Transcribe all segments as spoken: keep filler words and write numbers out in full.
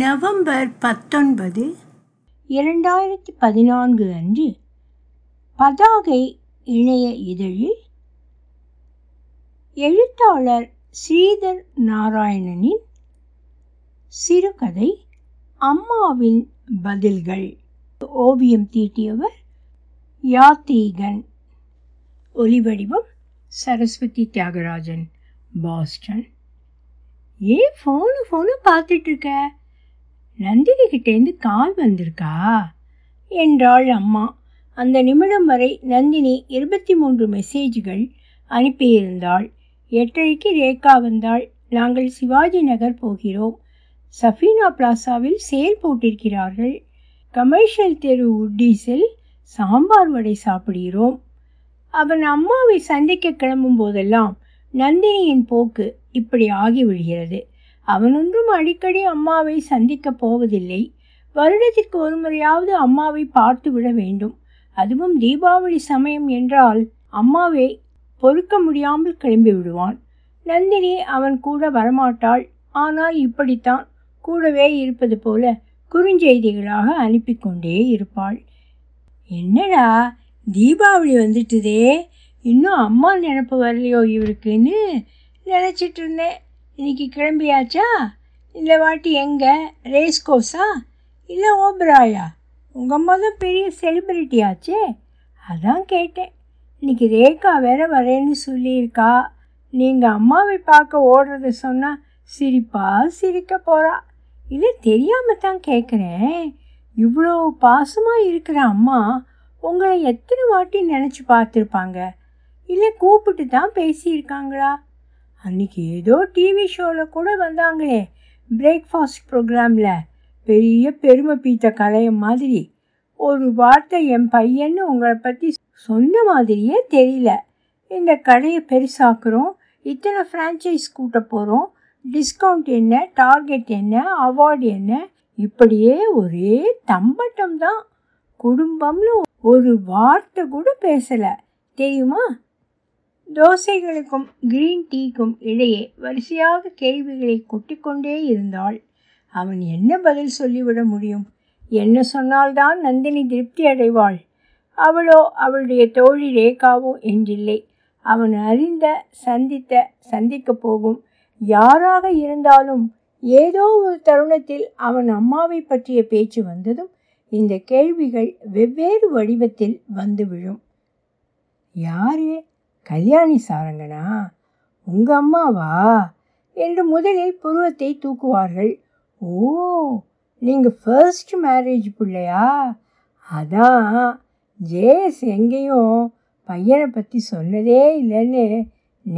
November பத்தொன்பது இரண்டாயிரத்தி பதினான்கு அன்று பதாகை இணைய இதழில் எழுத்தாளர் ஸ்ரீதர் நாராயணனின் சிறுகதை அம்மாவின் பதில்கள் ஓவியம் தீட்டியவர் யாத்திகன். ஒலிவடிவம் சரஸ்வதி தியாகராஜன், பாஸ்டன். ஏன் ஃபோனு ஃபோனு பார்த்துட்ருக்க? நந்தினி கிட்டேருந்து கால் வந்திருக்கா என்றாள் அம்மா. அந்த நிமிடம் வரை நந்தினி இருபத்தி மூன்று மெசேஜ்கள் அனுப்பியிருந்தாள். எட்டரைக்கு ரேகா வந்தாள். நாங்கள் சிவாஜி நகர் போகிறோம். சஃபீனா பிளாசாவில் சேல் போட்டிருக்கிறார்கள். கமர்ஷியல் தெரு உட்டீஸில் சாம்பார் வடை சாப்பிடுகிறோம். அவன் அம்மாவை சந்திக்க கிளம்பும் போதெல்லாம் நந்தினியின் போக்கு இப்படி ஆகிவிடுகிறது. அவனொன்றும் அடிக்கடி அம்மாவை சந்திக்கப் போவதில்லை. வருடத்திற்கு ஒரு முறையாவது அம்மாவை பார்த்து விட வேண்டும். அதுவும் தீபாவளி சமயம் என்றால் அம்மாவை பொறுக்க முடியாமல் கிளம்பி விடுவான். நந்தினி அவன் கூட வரமாட்டாள். ஆனால் இப்படித்தான் கூடவே இருப்பது போல குறுஞ்செய்திகளாக அனுப்பி கொண்டே இருப்பாள். என்னடா தீபாவளி வந்துட்டுதே, இன்னும் அம்மா நினப்பு வரலையோ இவருக்குன்னு நினச்சிட்டு இருந்தேன். இன்றைக்கி கிளம்பியாச்சா? இந்த வாட்டி எங்கே, ரேஸ் கோர்ஸா இல்லை ஓபராயா? உங்கள் அம்மா தான் பெரிய செலிப்ரிட்டியாச்சே, அதான் கேட்டேன். இன்றைக்கி ரேகா வேற வரேன்னு சொல்லியிருக்கா. நீங்கள் அம்மாவை பார்க்க ஓடுறத சொன்னால் சிரிப்பாக சிரிக்க போகிறா. இல்லை தெரியாமல் தான் கேட்குறேன். இவ்வளோ பாசமாக இருக்கிற அம்மா உங்களை எத்தனை வாட்டி நினச்சி பார்த்துருப்பாங்க? இல்லை கூப்பிட்டு தான் பேசியிருக்காங்களா? அன்றைக்கி ஏதோ டிவி ஷோவில் கூட வந்தாங்களே, பிரேக்ஃபாஸ்ட் ப்ரோக்ராமில் பெரிய பெருமை பீத்த கலைய மாதிரி ஒரு வார்த்தை என் பையன்னு உங்களை பற்றி சொன்ன மாதிரியே தெரியல. இந்த கடையை பெருசாக்குறோம், இத்தனை ஃப்ரான்ச்சைஸ் கூட்ட போகிறோம், டிஸ்கவுண்ட் என்ன, டார்கெட் என்ன, அவார்டு என்ன, இப்படியே ஒரே தம்பட்டம் தான். குடும்பம்னு ஒரு வார்த்தை கூட பேசலை தெரியுமா? தோசைகளுக்கும் கிரீன் டீக்கும் இடையே வரிசையாக கேள்விகளை கொட்டிக்கொண்டே இருந்தாள். அவன் என்ன பதில் சொல்லிவிட முடியும்? என்ன சொன்னால்தான் நந்தினி திருப்தி அடைவாள்? அவளோ அவளுடைய தோழி ரேகாவோ என்றில்லை. அவன் அறிந்த, சந்தித்த, சந்திக்க போகும் யாராக இருந்தாலும் ஏதோ ஒரு தருணத்தில் அவன் அம்மாவை பற்றிய பேச்சு வந்ததும் இந்த கேள்விகள் வெவ்வேறு வடிவத்தில் வந்து விழும். யாரு, கல்யாணி சாரங்கனா, உங்கள் அம்மாவா என்று முதலில் புருவத்தை தூக்குவார்கள். ஓ, நீங்கள் ஃபர்ஸ்ட் மேரேஜ் பிள்ளையா? அதான் ஜே.எஸ். எங்கேயும் பையனை பற்றி சொன்னதே இல்லைன்னு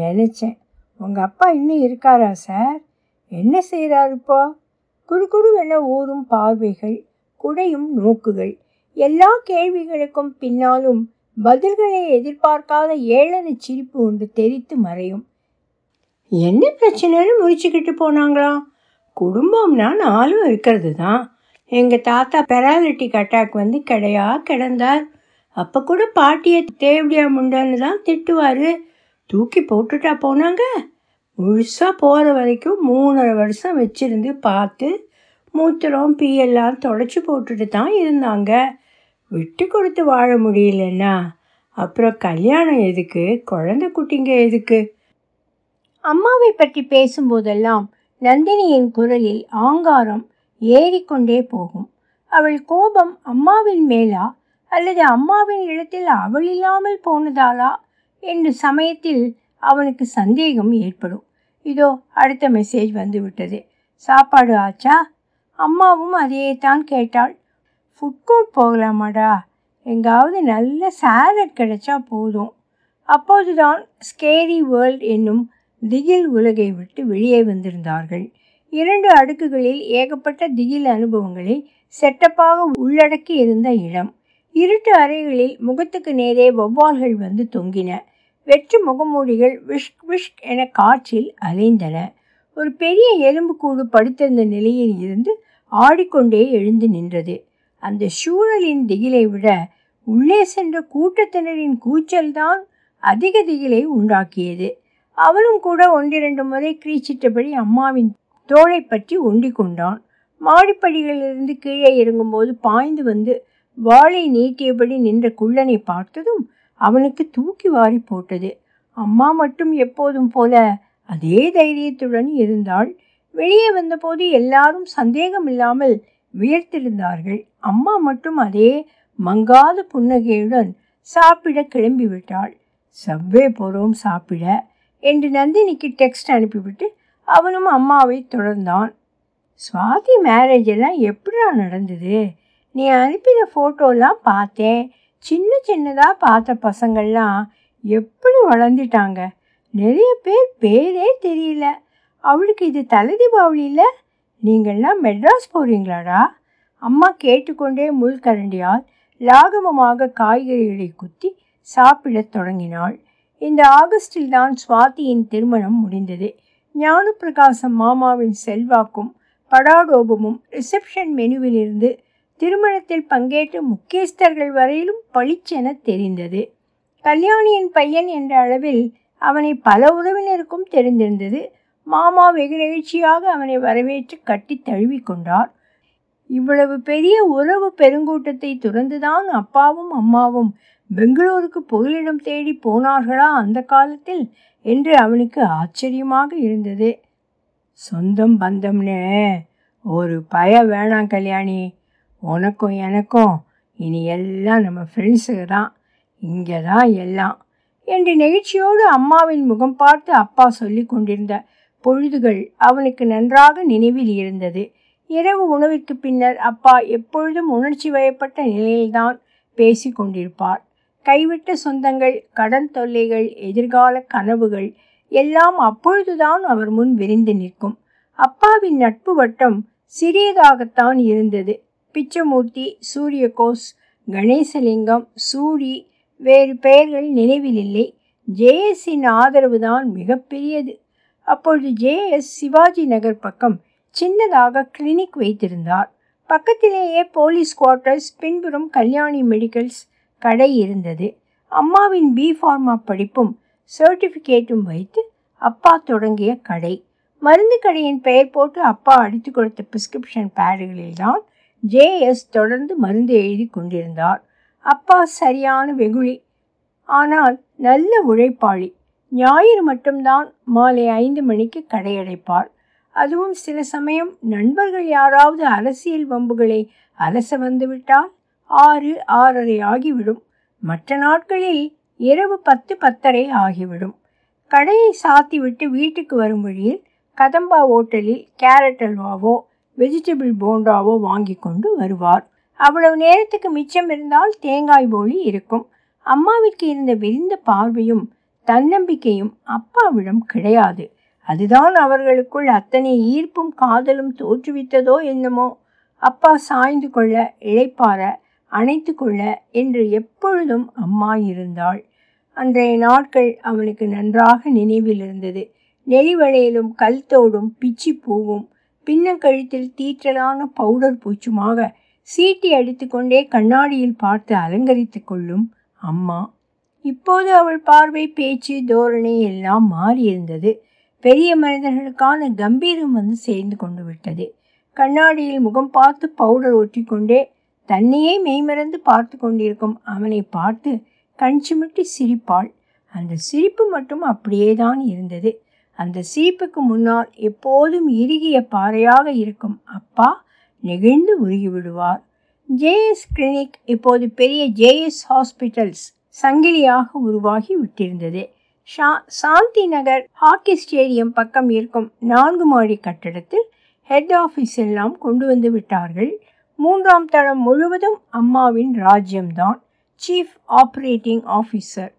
நினச்சேன். உங்கள் அப்பா இன்னும் இருக்காரா சார்? என்ன செய்கிறாருப்பா? குறுகுறுவென ஊறும் பார்வைகள், குடையும் நோக்குகள். எல்லா கேள்விகளுக்கும் பின்னாலும் பதில்களை எதிர்பார்க்காத ஏளன சிரிப்பு ஒன்று தெரித்து மறையும். என்ன பிரச்சனைன்னு முடிச்சுக்கிட்டு போனாங்களாம். குடும்பம்னா நாளும் இருக்கிறது தான். எங்கள் தாத்தா பேராலிட்டிக் அட்டாக் வந்து கிடையா கிடந்தார். அப்போ கூட பாட்டியை தேவடியா முண்டான்னு தான் திட்டுவார். தூக்கி போட்டுட்டா போனாங்க. முழுசாக போகிற வரைக்கும் மூணரை வருஷம் வச்சுருந்து பார்த்து மூத்திரம் பீயெல்லாம் தொடச்சி போட்டுட்டு தான் இருந்தாங்க. விட்டு கொடுத்து வாழ முடியலன்னா அப்புறம் கல்யாணம் எதுக்கு, குழந்தை குட்டிங்க எதுக்கு? அம்மாவை பற்றி பேசும்போதெல்லாம் நந்தினியின் குரலில் ஆங்காரம் ஏறிக்கொண்டே போகும். அவள் கோபம் அம்மாவின் மேலா அல்லது அம்மாவின் இடத்தில் அவள் இல்லாமல் போனதாளா என்று சமயத்தில் அவனுக்கு சந்தேகம் ஏற்படும். இதோ அடுத்த மெசேஜ் வந்து விட்டது. சாப்பாடு ஆச்சா? அம்மாவும் அதையே தான் கேட்டாள். ஃபுட் கோர்ட் போகலாமாடா? எங்காவது நல்ல சாலட் கிடைச்சா போதும். அப்போதுதான் ஸ்கேரி வேர்ல்ட் என்னும் திகில் உலகை விட்டு வெளியே வந்திருந்தார்கள். இரண்டு அடுக்குகளில் ஏகப்பட்ட திகில் அனுபவங்களை செட்டப்பாக உள்ளடக்கி இருந்த இடம். இருட்டு அறைகளில் முகத்துக்கு நேரே வௌவால்கள் வந்து தொங்கின. வெற்று முகமூடிகள் விஷ்க் விஷ்க் என காற்றில் அலைந்தன. ஒரு பெரிய எலும்பு கூடு படுத்திருந்த நிலையில் இருந்து ஆடிக்கொண்டே எழுந்து நின்றது. அந்த சூழலின் திகிலை விட உள்ளே சென்ற கூட்டத்தினரின் கூச்சல்தான் அதிக திகிலை உண்டாக்கியது. அவனும் கூட ஒன்றிரண்டு முறை கிரீச்சிட்டபடி அம்மாவின் தோளை பற்றி ஒண்டி கொண்டான். மாடிப்படிகளிலிருந்து கீழே இறங்கும்போது பாய்ந்து வந்து வாளை நீட்டியபடி நின்ற குள்ளனை பார்த்ததும் அவனுக்கு தூக்கி வாரி போட்டது. அம்மா மட்டும் எப்போதும் போல அதே தைரியத்துடன் இருந்தாள். வெளியே வந்தபோது எல்லாரும் சந்தேகமில்லாமல் வியர்த்திருந்தார்கள். அம்மா மட்டும் அதே மங்காத புன்னகையுடன் சாப்பிட கிளம்பி விட்டாள். சவ்வே போகிறோம் சாப்பிட என்று நந்தினிக்கு டெக்ஸ்ட் அனுப்பிவிட்டு அவனும் அம்மாவை தொடர்ந்தான். சுவாதி மேரேஜ் எல்லாம் எப்படா நடந்தது? நீ அனுப்பின ஃபோட்டோலாம் பார்த்தேன். சின்ன சின்னதாக பார்த்த பசங்கள்லாம் எப்படி வளர்ந்துட்டாங்க. நிறைய பேர் பேரே தெரியல. அவளுக்கு இது தலை தீபாவளியில் நீங்கள்லாம் மெட்ராஸ் போகிறீங்களாடா? அம்மா கேட்டுக்கொண்டே முள்கரண்டியால் லாகவமாக காய்கறிகளை குத்தி சாப்பிடத் தொடங்கினாள். இந்த ஆகஸ்டில் தான் சுவாதியின் திருமணம் முடிந்தது. ஞானு பிரகாசம் மாமாவின் செல்வாக்கும் படாடோபமும் ரிசப்ஷன் மெனுவிலிருந்து திருமணத்தில் பங்கேற்ற முக்கியஸ்தர்கள் வரையிலும் பளிச்சென தெரிந்தது. கல்யாணியின் பையன் என்ற அளவில் அவனை பல உறவினருக்கும் தெரிந்திருந்தது. மாமா வெகு நிகழ்ச்சியாக அவனை வரவேற்று கட்டி தழுவி கொண்டார். இவ்வளவு பெரிய உறவு பெருங்கூட்டத்தை துறந்துதான் அப்பாவும் அம்மாவும் பெங்களூருக்கு புகலிடம் தேடி போனார்களா அந்த காலத்தில் என்று அவனுக்கு ஆச்சரியமாக இருந்தது. சொந்தம் பந்தம்னு ஒரு பய வேணாம் கல்யாணி. உனக்கும் எனக்கும் இனி எல்லாம் நம்ம ஃப்ரெண்ட்ஸுக்கு தான். இங்கே தான் எல்லாம் என்று நெகிழ்ச்சியோடு அம்மாவின் முகம் பார்த்து அப்பா சொல்லி கொண்டிருந்த பொழுதுகள் அவனுக்கு நன்றாக நினைவில் இருந்தது. இரவு உணவிற்கு பின்னர் அப்பா எப்பொழுதும் உணர்ச்சி வயப்பட்ட நிலையில்தான் பேசி கொண்டிருப்பார். கைவிட்ட சொந்தங்கள், கடன் தொல்லைகள், எதிர்கால கனவுகள் எல்லாம் அப்பொழுதுதான் அவர் முன் விரிந்து நிற்கும். அப்பாவின் நட்பு வட்டம் சிறியதாகத்தான் இருந்தது. பிச்சமூர்த்தி, சூரியகோஸ், கணேசலிங்கம், சூரி, வேறு பெயர்கள் நினைவில் இல்லை. ஜே.எஸ்.யின் ஆதரவு தான் மிகப்பெரியது. அப்பொழுது ஜே.எஸ். சிவாஜி நகர் பக்கம் சின்னதாக கிளினிக் வைத்திருந்தார். பக்கத்திலேயே போலீஸ் குவார்ட்டர்ஸ், பின்புறம் கல்யாணி மெடிக்கல்ஸ் கடை இருந்தது. அம்மாவின் பி ஃபார்மா படிப்பும் சர்டிஃபிகேட்டும் வைத்து அப்பா தொடங்கிய கடை. மருந்து கடையின் பெயர் போட்டு அப்பா அடித்து கொடுத்த பிரிஸ்கிரிப்ஷன் பேடுகளில்தான் ஜே.எஸ். தொடர்ந்து மருந்து எழுதி கொண்டிருந்தார். அப்பா சரியான வெகுளி, ஆனால் நல்ல உழைப்பாளி. ஞாயிறு மட்டும்தான் மாலை ஐந்து மணிக்கு கடையடைப்பார். அதுவும் சில சமயம் நண்பர்கள் யாராவது அரசியல் வம்புகளை அலச வந்துவிட்டால் ஆறு ஆறரை ஆகிவிடும். மற்ற நாட்களில் இரவு பத்து பத்தரை ஆகிவிடும். கடையை சாத்திவிட்டு வீட்டுக்கு வரும் வழியில் கதம்பா ஹோட்டலில் கேரட் அல்வாவோ வெஜிடபிள் போண்டாவோ வாங்கி கொண்டு வருவார். அவ்வளவு நேரத்துக்கு மிச்சம் இருந்தால் தேங்காய் போலி இருக்கும். அம்மாவிற்கு இருந்த விரிந்த பார்வையும் தன்னம்பிக்கையும் அப்பாவிடம் கிடையாது. அதுதான் அவர்களுக்குள் அத்தனை ஈர்ப்பும் காதலும் தோற்றுவித்ததோ என்னமோ. அப்பா சாய்ந்து கொள்ள, இளைப்பாற, அணைத்து கொள்ள என்று எப்பொழுதும் அம்மா இருந்தாள். அன்றைய நாட்கள் அவனுக்கு நன்றாக நினைவில் இருந்தது. நெளிவளையிலும் கல்தோடும் பிச்சி பூவும் பின்னங்கழுத்தில் தீற்றலான பவுடர் பூச்சுமாக சீட்டி அடித்து கொண்டே கண்ணாடியில் பார்த்து அலங்கரித்து கொள்ளும் அம்மா. இப்போது அவள் பார்வை, பேச்சு, தோரணை எல்லாம் மாறியிருந்தது. பெரிய மனிதர்களுக்கான கம்பீரம் வந்து சேர்ந்து கொண்டு விட்டது. கண்ணாடியில் முகம் பார்த்து பவுடர் ஒட்டி கொண்டே தன்னையே மெய்மறந்து பார்த்து கொண்டிருக்கும் அவனை பார்த்து கண் சிமிட்டி சிரிப்பாள். அந்த சிரிப்பு மட்டும் அப்படியே தான் இருந்தது. அந்த சிரிப்புக்கு முன்னால் எப்போதும் இறுகிய பாறையாக இருக்கும் அப்பா நெகிழ்ந்து உருகிவிடுவார். ஜே.எஸ். கிளினிக் இப்போது பெரிய ஜே.எஸ். ஹாஸ்பிட்டல்ஸ் சங்கிலியாக உருவாகி விட்டிருந்தது. ஷா சாந்தி நகர் ஹாக்கி ஸ்டேடியம் பக்கம் இருக்கும் நான்கு மாடி கட்டடத்தில் ஹெட் ஆஃபீஸ் எல்லாம் கொண்டு வந்து விட்டார்கள். மூன்றாம் தளம் முழுவதும் அம்மாவின் ராஜ்யம்தான். சீஃப் ஆப்ரேட்டிங் ஆஃபீஸர்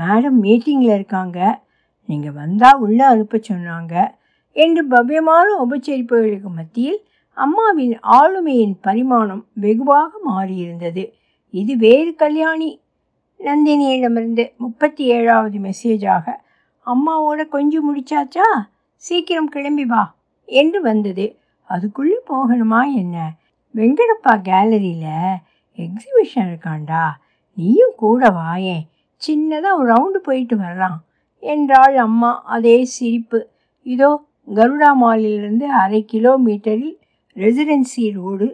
மேடம் மீட்டிங்கில் இருக்காங்க, நீங்கள் வந்தால் உள்ளே அனுப்ப சொன்னாங்க என்று பவ்யமான உபச்சரிப்புகளுக்கு மத்தியில் அம்மாவின் ஆளுமையின் பரிமாணம் வெகுவாக மாறியிருந்தது. இது வேறு கல்யாணி. நந்தினியிடமிருந்து முப்பத்தி ஏழாவது மெசேஜாக அம்மாவோட கொஞ்சம் முடிச்சாச்சா, சீக்கிரம் கிளம்பி வா என்று வந்தது. அதுக்குள்ளே போகணுமா என்ன? வெங்கடப்பா கேலரியில் எக்ஸிபிஷன் இருக்காண்டா, நீயும் கூட வாயேன், சின்னதாக ஒரு ரவுண்டு போயிட்டு வரலாம் என்றாள் அம்மா. அதே சிரிப்பு. இதோ கருடா மாலிலிருந்து அரை கிலோமீட்டரில் ரெசிடென்சி ரோடு.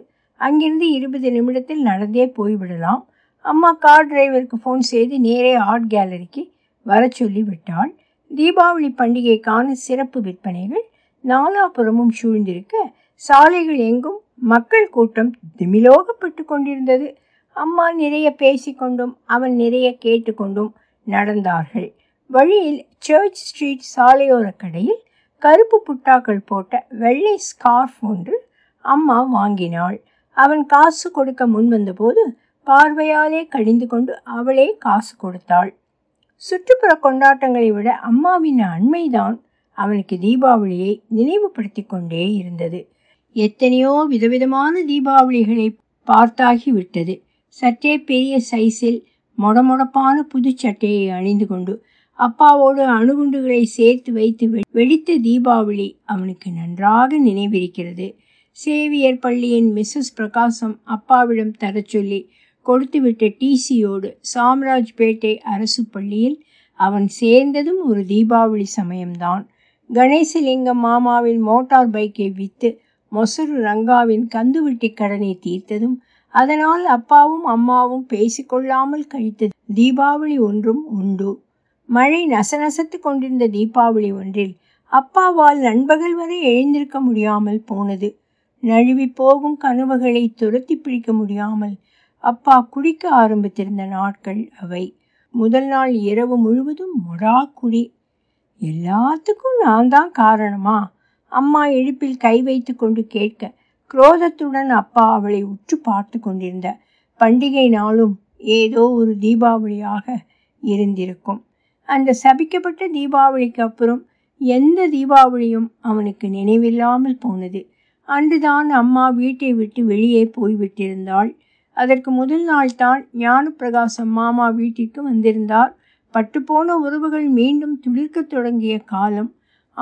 அங்கிருந்து இருபது நிமிடத்தில் நடந்தே போய்விடலாம். அம்மா கார் டிரைவருக்கு ஃபோன் செய்து நேரே ஆர்ட் கேலரிக்கு வர சொல்லி விட்டாள். தீபாவளி பண்டிகைக்கான சிறப்பு விற்பனைகள் நாலாபுறமும் சூழ்ந்திருக்க சாலைகள் எங்கும் மக்கள் கூட்டம் திமிலோகப்பட்டு கொண்டிருந்தது. அம்மா நிறைய பேசிக்கொண்டும் அவன் நிறைய கேட்டுக்கொண்டும் நடந்தார்கள். வழியில் சர்ச் ஸ்ட்ரீட் சாலையோர கடையில் கருப்பு புட்டாக்கள் போட்ட வெள்ளை ஸ்கார்ஃப் ஒன்று அம்மா வாங்கினாள். அவன் காசு கொடுக்க முன்வந்தபோது பார்வையாலே கடிந்து கொண்டு அவளே காசு கொடுத்தாள். சுற்றுப்புற கொண்டாட்டங்களை விட அம்மாவின் அண்மைதான் அவனுக்கு தீபாவளியை நினைவுபடுத்தி கொண்டே இருந்தது. எத்தனையோ விதவிதமான தீபாவளிகளை பார்த்தாகி விட்டது. சற்றே பெரிய சைஸில் மொடமொடப்பான புதுச்சட்டையை அணிந்து கொண்டு அப்பாவோடு அணுகுண்டுகளை சேர்த்து வைத்து வெடித்த தீபாவளி அவனுக்கு நன்றாக நினைவிருக்கிறது. சேவியர் பள்ளியின் மிஸ்ஸஸ் பிரகாசம் அப்பாவிடம் தர சொல்லி கொடுத்துவிட்ட டிசியோடு சாம்ராஜ்பேட்டை அரசு பள்ளியில் அவன் சேர்ந்ததும் ஒரு தீபாவளி சமயம்தான். கணேசலிங்கம் மாமாவின் மோட்டார் பைக்கை விற்று மொசரு ரங்காவின் கந்துவட்டி கடனை தீர்த்ததும் அதனால் அப்பாவும் அம்மாவும் பேசிக்கொள்ளாமல் கழித்த தீபாவளி ஒன்றும் உண்டு. மழை நசநசத்து கொண்டிருந்த தீபாவளி ஒன்றில் அப்பாவால் நண்பகல் வரை எழுந்திருக்க முடியாமல் போனது. நழுவி போகும் கனவுகளை துரத்தி பிடிக்க முடியாமல் அப்பா குடிக்க ஆரம்பித்திருந்த நாட்கள் அவை. முதல் நாள் இரவு முழுவதும் மொடா குடி. எல்லாத்துக்கும் நான் தான் காரணமா? அம்மா இடுப்பில் கை வைத்து கொண்டு கேட்க குரோதத்துடன் அப்பா அவளை உற்று பார்த்து கொண்டிருந்த பண்டிகை நாளும் ஏதோ ஒரு தீபாவளியாக இருந்திருக்கும். அந்த சபிக்கப்பட்ட தீபாவளிக்கு அப்புறம் எந்த தீபாவளியும் அவனுக்கு நினைவில்லாமல் போனது. அன்றுதான் அம்மா வீட்டை விட்டு வெளியே போய்விட்டிருந்தாள். அதற்கு முதல் நாள் தான் ஞானு பிரகாசம் மாமா வீட்டிற்கு வந்திருந்தார். பட்டுப்போன உறவுகள் மீண்டும் துளிர்க்க தொடங்கிய காலம்.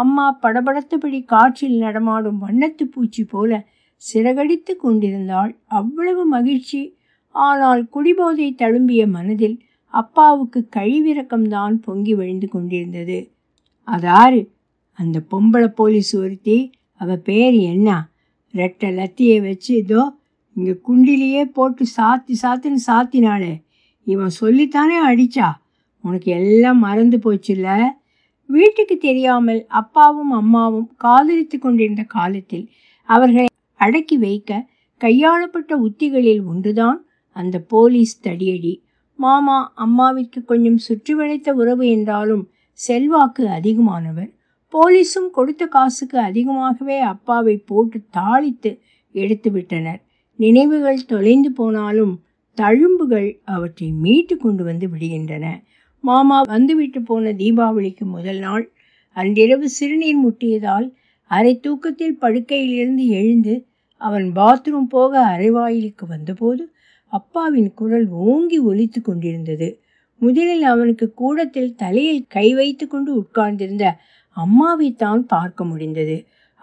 அம்மா படபடத்தபடி காற்றில் நடமாடும் வண்ணத்து பூச்சி போல சிறகடித்து கொண்டிருந்தாள். அவ்வளவு மகிழ்ச்சி. ஆனால் குடிபோதை தழும்பிய மனதில் அப்பாவுக்கு கழிவிறக்கம்தான் பொங்கி விழுந்து கொண்டிருந்தது. அதாரு அந்த பொம்பளை போலீஸ் ஒருத்தி, அவ பேர் என்ன, ரெட்டை லத்தியை வச்சு இதோ இங்கே குண்டிலேயே போட்டு சாத்தி சாத்தின்னு சாத்தினாளே, இவன் சொல்லித்தானே அடித்தா, உனக்கு எல்லாம் மறந்து போச்சுல்ல? வீட்டுக்கு தெரியாமல் அப்பாவும் அம்மாவும் காதலித்து கொண்டிருந்த காலத்தில் அவர்களை அடக்கி வைக்க கையாளப்பட்ட உத்திகளில் ஒன்றுதான் அந்த போலீஸ் தடியடி. மாமா அம்மாவிற்கு கொஞ்சம் சுற்றி வளைத்த உறவு என்றாலும் செல்வாக்கு அதிகமானவர். போலீஸும் கொடுத்த காசுக்கு அதிகமாகவே அப்பாவை போட்டு தாளித்து எடுத்து விட்டனர். நினைவுகள் தொலைந்து போனாலும் தழும்புகள் அவற்றை மீட்டு கொண்டு வந்து விடுகின்றன. மாமா வந்துவிட்டு போன தீபாவளிக்கு முதல் நாள் அன்றிரவு சிறுநீர் முட்டியதால் அரை தூக்கத்தில் படுக்கையிலிருந்து எழுந்து அவன் பாத்ரூம் போக அரைவாயிலுக்கு வந்தபோது அப்பாவின் குரல் ஓங்கி ஒலித்து கொண்டிருந்தது. முதலில் அவனுக்கு கூடத்தில் தலையில் கை வைத்து கொண்டு உட்கார்ந்திருந்த அம்மாவை தான் பார்க்க முடிந்தது.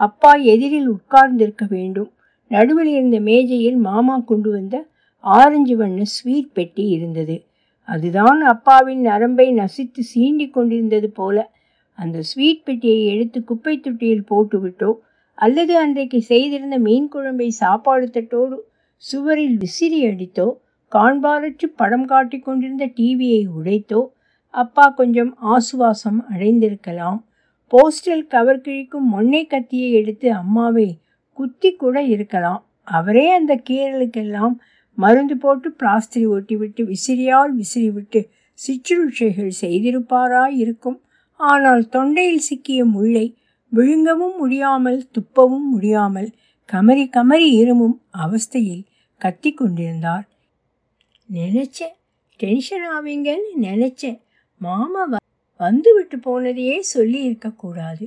அப்பா எதிரில் உட்கார்ந்திருக்க வேண்டும். நடுவில் இருந்த மேஜையில் மாமா கொண்டு வந்த ஆரஞ்சு வண்ண ஸ்வீட் பெட்டி இருந்தது. அதுதான் அப்பாவின் நரம்பை நசித்து சீண்டி கொண்டிருந்தது போல. அந்த ஸ்வீட் பெட்டியை எடுத்து குப்பை தொட்டியில் போட்டுவிட்டோ அல்லது அன்றைக்கு செய்திருந்த மீன் குழம்பை சாப்பாடு தட்டோடு சுவரில் விசிறி அடித்தோ காண்பாரற்று படம் காட்டி கொண்டிருந்த டிவியை உடைத்தோ அப்பா கொஞ்சம் ஆசுவாசம் அடைந்திருக்கலாம். போஸ்டல் கவர் கிழிக்கும் மொன்னை கத்தியை எடுத்து அம்மாவை குத்தி கூட இருக்கலாம். அவரே அந்த கீரலுக்கெல்லாம் மருந்து போட்டு பிளாஸ்டரை ஒட்டிவிட்டு விசிறியால் விசிறிவிட்டு சிற்றுச்சைகள் செய்திருப்பாராய் இருக்கும். ஆனால் தொண்டையில் சிக்கிய முள்ளை விழுங்கவும் முடியாமல் துப்பவும் முடியாமல் கமரி கமரி இருமும் அவஸ்தையில் கத்தி கொண்டிருந்தார். நினச்சேன், டென்ஷன் ஆவீங்கன்னு நினச்சேன். மாமா வந்து விட்டு போனதையே சொல்லி இருக்கக்கூடாது.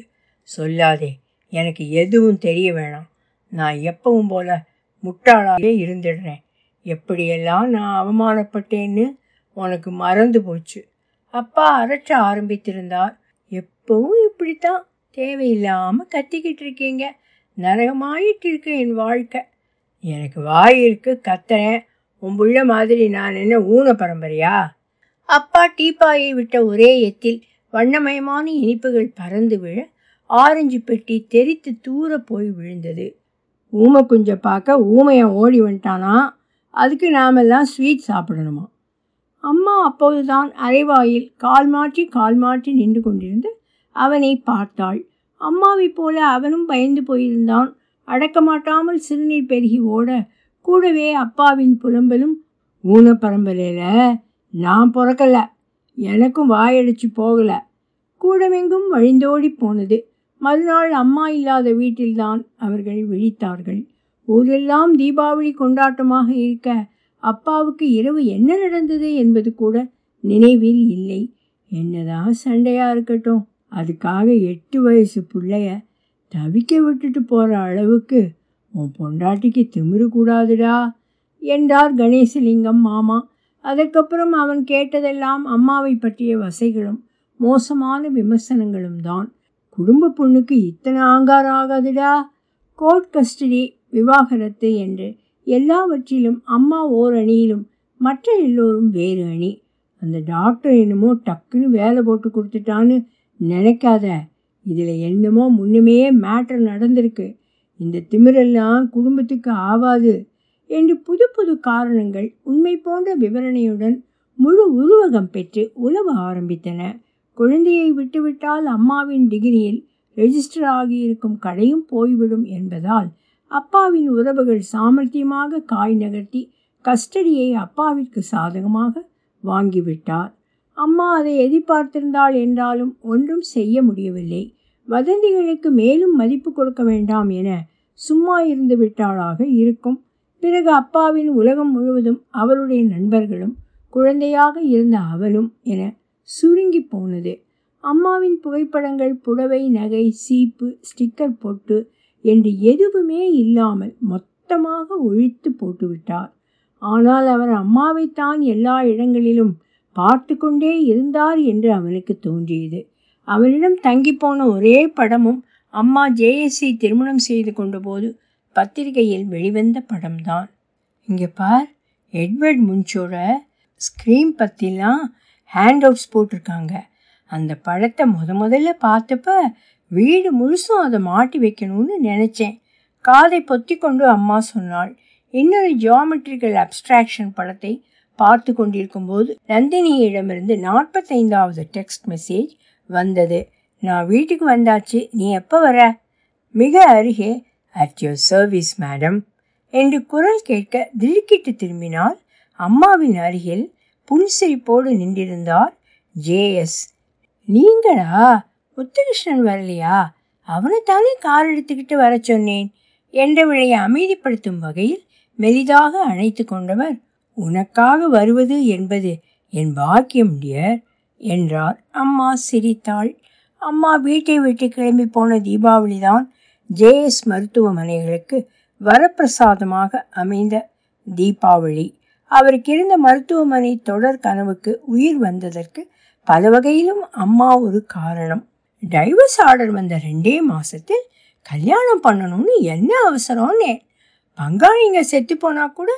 சொல்லாதே, எனக்கு எதுவும் தெரிய வேணாம். நான் எப்பவும் போல முட்டாளாகவே இருந்துடுறேன். எப்படியெல்லாம் நான் அவமானப்பட்டேன்னு உனக்கு மறந்து போச்சு. அப்பா அரட்ட ஆரம்பித்திருந்தார். எப்பவும் இப்படித்தான் தேவையில்லாமல் கத்திக்கிட்டு இருக்கீங்க, நரகமாயிட்டு இருக்கு என் வாழ்க்கை. எனக்கு வாய் இருக்கு, கத்துறேன். உன் புள்ள மாதிரி நான் என்ன ஊன பரம்பரையா? அப்பா டீப்பாயை விட்ட ஒரே எத்தில் வண்ணமயமான இனிப்புகள் பறந்து விழ ஆரஞ்சு பெட்டி தெரித்து தூர போய் விழுந்தது. ஊமை குஞ்சை பார்க்க ஊமையை ஓடி வந்துட்டானா, அதுக்கு நாமெல்லாம் ஸ்வீட் சாப்பிடணுமா. அம்மா அப்போதுதான் அரைவாயில் கால் மாற்றி கால் மாற்றி நின்று கொண்டிருந்து அவனை பார்த்தாள். அம்மாவைப் போல அவனும் பயந்து போயிருந்தான். அடக்கமாட்டாமல் சிறுநீர் பெருகி ஓட கூடவே அப்பாவின் புலம்பலும், ஊன பரம்பரையில் நான் பிறக்கலை, எனக்கும் வாயடிச்சு போகலை. கூடமெங்கும் வழிந்தோடி போனது. மறுநாள் அம்மா இல்லாத வீட்டில்தான் அவர்கள் விழித்தார்கள். ஊரெல்லாம் தீபாவளி கொண்டாட்டமாக இருக்க அப்பாவுக்கு இரவு என்ன நடந்தது என்பது கூட நினைவில் இல்லை. என்னதான் சண்டையாக இருக்கட்டும், அதுக்காக எட்டு வயசு பிள்ளைய தவிக்க விட்டுட்டு போகிற அளவுக்கு உன் பொண்டாட்டிக்கு திமிரு கூடாதுடா என்றார் கணேசலிங்கம் மாமா. அதற்கப்புறம் அவன் கேட்டதெல்லாம் அம்மாவை பற்றிய வசைகளும் மோசமான விமர்சனங்களும் தான். குடும்ப பொண்ணுக்கு இத்தனை ஆங்காரம் ஆகாதுடா, கோர்ட் கஸ்டடி, விவாகரத்து என்று எல்லாவற்றிலும் அம்மா ஓர் அணியிலும் மற்ற எல்லோரும் வேறு அணி. அந்த டாக்டர் என்னமோ டக்குன்னு வேலை போட்டு கொடுத்துட்டான்னு நினைக்காத, இதில் என்னமோ முன்னுமே மேட்டர் நடந்திருக்கு, இந்த திமிரெல்லாம் குடும்பத்துக்கு ஆவாது என்று புது புது காரணங்கள் உண்மை போன்ற விவரணையுடன் முழு உருவகம் பெற்று உலவ ஆரம்பித்தன. குழந்தையை விட்டுவிட்டால் அம்மாவின் டிகிரியில் ரெஜிஸ்டர் ஆகியிருக்கும் கடையும் போய்விடும் என்பதால் அப்பாவின் உறவுகள் சாமர்த்தியமாக காய் நகர்த்தி கஸ்டடியை அப்பாவிற்கு சாதகமாக வாங்கிவிட்டார். அம்மா அதை எதிர்பார்த்திருந்தாள் என்றாலும் ஒன்றும் செய்ய முடியவில்லை. வதந்திகளுக்கு மேலும் மதிப்பு கொடுக்க வேண்டாம் என சும்மா இருந்து விட்டாளாக இருக்கும். பிறகு அப்பாவின் உலகம் முழுவதும் அவருடைய நண்பர்களும் குழந்தையாக இருந்த அவளும் என சுருங்கி போனது. அம்மாவின் புகைப்படங்கள், புடவை, நகை, சீப்பு, ஸ்டிக்கர் போட்டு என்று எதுவுமே இல்லாமல் மொத்தமாக ஒழித்து போட்டுவிட்டார். ஆனால் அவர் அம்மாவைத்தான் எல்லா இடங்களிலும் பார்த்து கொண்டே இருந்தார் என்று அவனுக்கு தோன்றியது. அவனிடம் தங்கிப்போன ஒரே படமும் அம்மா ஜே.எஸ்.ஐ திருமணம் செய்து கொண்டபோது பத்திரிகையில் வெளிவந்த படம்தான். இங்கே பார், எட்வர்ட் முன்சோட ஸ்க்ரீன் பற்றிலாம் ஹேண்ட் அவுட்ஸ் போட்டிருக்காங்க. அந்த படத்தை முத முதல்ல பார்த்தப்ப வீடு முழுசும் அதை மாட்டி வைக்கணும்னு நினச்சேன். காதை பொத்தி கொண்டு அம்மா சொன்னாள். இன்னொரு ஜியாமெட்ரிக்கல் அப்டிராக்ஷன் படத்தை பார்த்து கொண்டிருக்கும்போது நந்தினியிடமிருந்து நாற்பத்தைந்தாவது டெக்ஸ்ட் மெசேஜ் வந்தது. நான் வீட்டுக்கு வந்தாச்சு, நீ எப்போ வர? மிக அருகே, அட் யுவர் சர்வீஸ் மேடம் என்று குரல் கேட்க திடுக்கிட்டு திரும்பினாள். அம்மாவின் அருகில் புன்சிரிப்போடு நின்றிருந்தார் ஜே.எஸ். நீங்களா? முத்துகிருஷ்ணன் வரலையா? அவனைத்தானே கார் எடுத்துக்கிட்டு வர சொன்னேன் என்றவளை அமைதிப்படுத்தும் வகையில் மெலிதாக அணைத்து கொண்டவர், உனக்காக வருவது என்பது என் பாக்கியம் டியர் என்றார். அம்மா சிரித்தாள். அம்மா வீட்டை விட்டு கிளம்பி போன தீபாவளி தான் ஜே.எஸ். மருத்துவமனைகளுக்கு வரப்பிரசாதமாக அமைந்த தீபாவளி. அவருக்கு இருந்த மருத்துவமனை தொடர் கனவுக்கு உயிர் வந்ததற்கு பல வகையிலும் அம்மா ஒரு காரணம். டைவர்ஸ் ஆர்டர் வந்த ரெண்டே மாதத்தில் கல்யாணம் பண்ணணும்னு என்ன அவசரம்னே, பங்காளிங்க செத்து போனால் கூட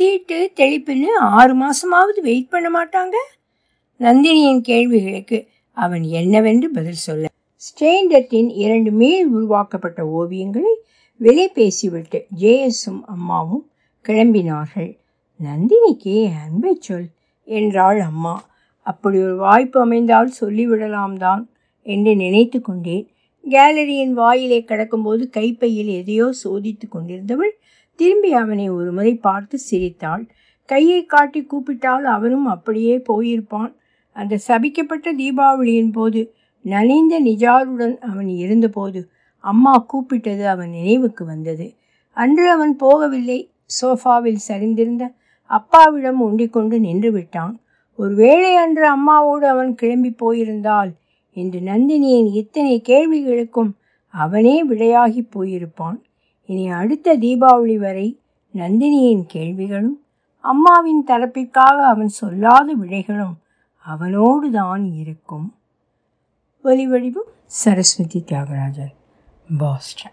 தீட்டு தெளிப்புன்னு ஆறு மாதமாவது வெயிட் பண்ண மாட்டாங்க. நந்தினியின் கேள்விகளுக்கு அவன் என்னவென்று பதில் சொல்ல ஸ்டேண்டர்டின் இரண்டு மேல் உருவாக்கப்பட்ட ஓவியங்களை விலை பேசிவிட்டு ஜே.எஸ்.ம் அம்மாவும் கிளம்பினார்கள். நந்தினிக்கு அன்பை சொல் என்றாள் அம்மா. அப்படி ஒரு வாய்ப்பு அமைந்தால் சொல்லிவிடலாம் தான் என்று நினைத்து கொண்டேன். கேலரியின் வாயிலே கிடக்கும்போது கைப்பையில் எதையோ சோதித்து கொண்டிருந்தவள் திரும்பி அவனை ஒரு முறை பார்த்து சிரித்தாள். கையை காட்டி கூப்பிட்டால் அவனும் அப்படியே போயிருப்பான். அந்த சபிக்கப்பட்ட தீபாவளியின் போது நனைந்த நிஜாருடன் அவன் இருந்தபோது அம்மா கூப்பிட்டது அவன் நினைவுக்கு வந்தது. அன்று அவன் போகவில்லை. சோஃபாவில் சரிந்திருந்த அப்பாவிடம் ஒண்டிக்கொண்டு நின்று விட்டான். ஒருவேளை அன்று அம்மாவோடு அவன் கிளம்பி போயிருந்தால் இன்று நந்தினியின் இத்தனை கேள்விகளுக்கும் அவனே விடையாகி போயிருப்பான். இனி அடுத்த தீபாவளி வரை நந்தினியின் கேள்விகளும் அம்மாவின் தரப்பிற்காக அவன் சொல்லாத விடைகளும் அவனோடு தான் இருக்கும். ஒலிவடிவும் சரஸ்வதி தியாகராஜன், பாஸ்டன்.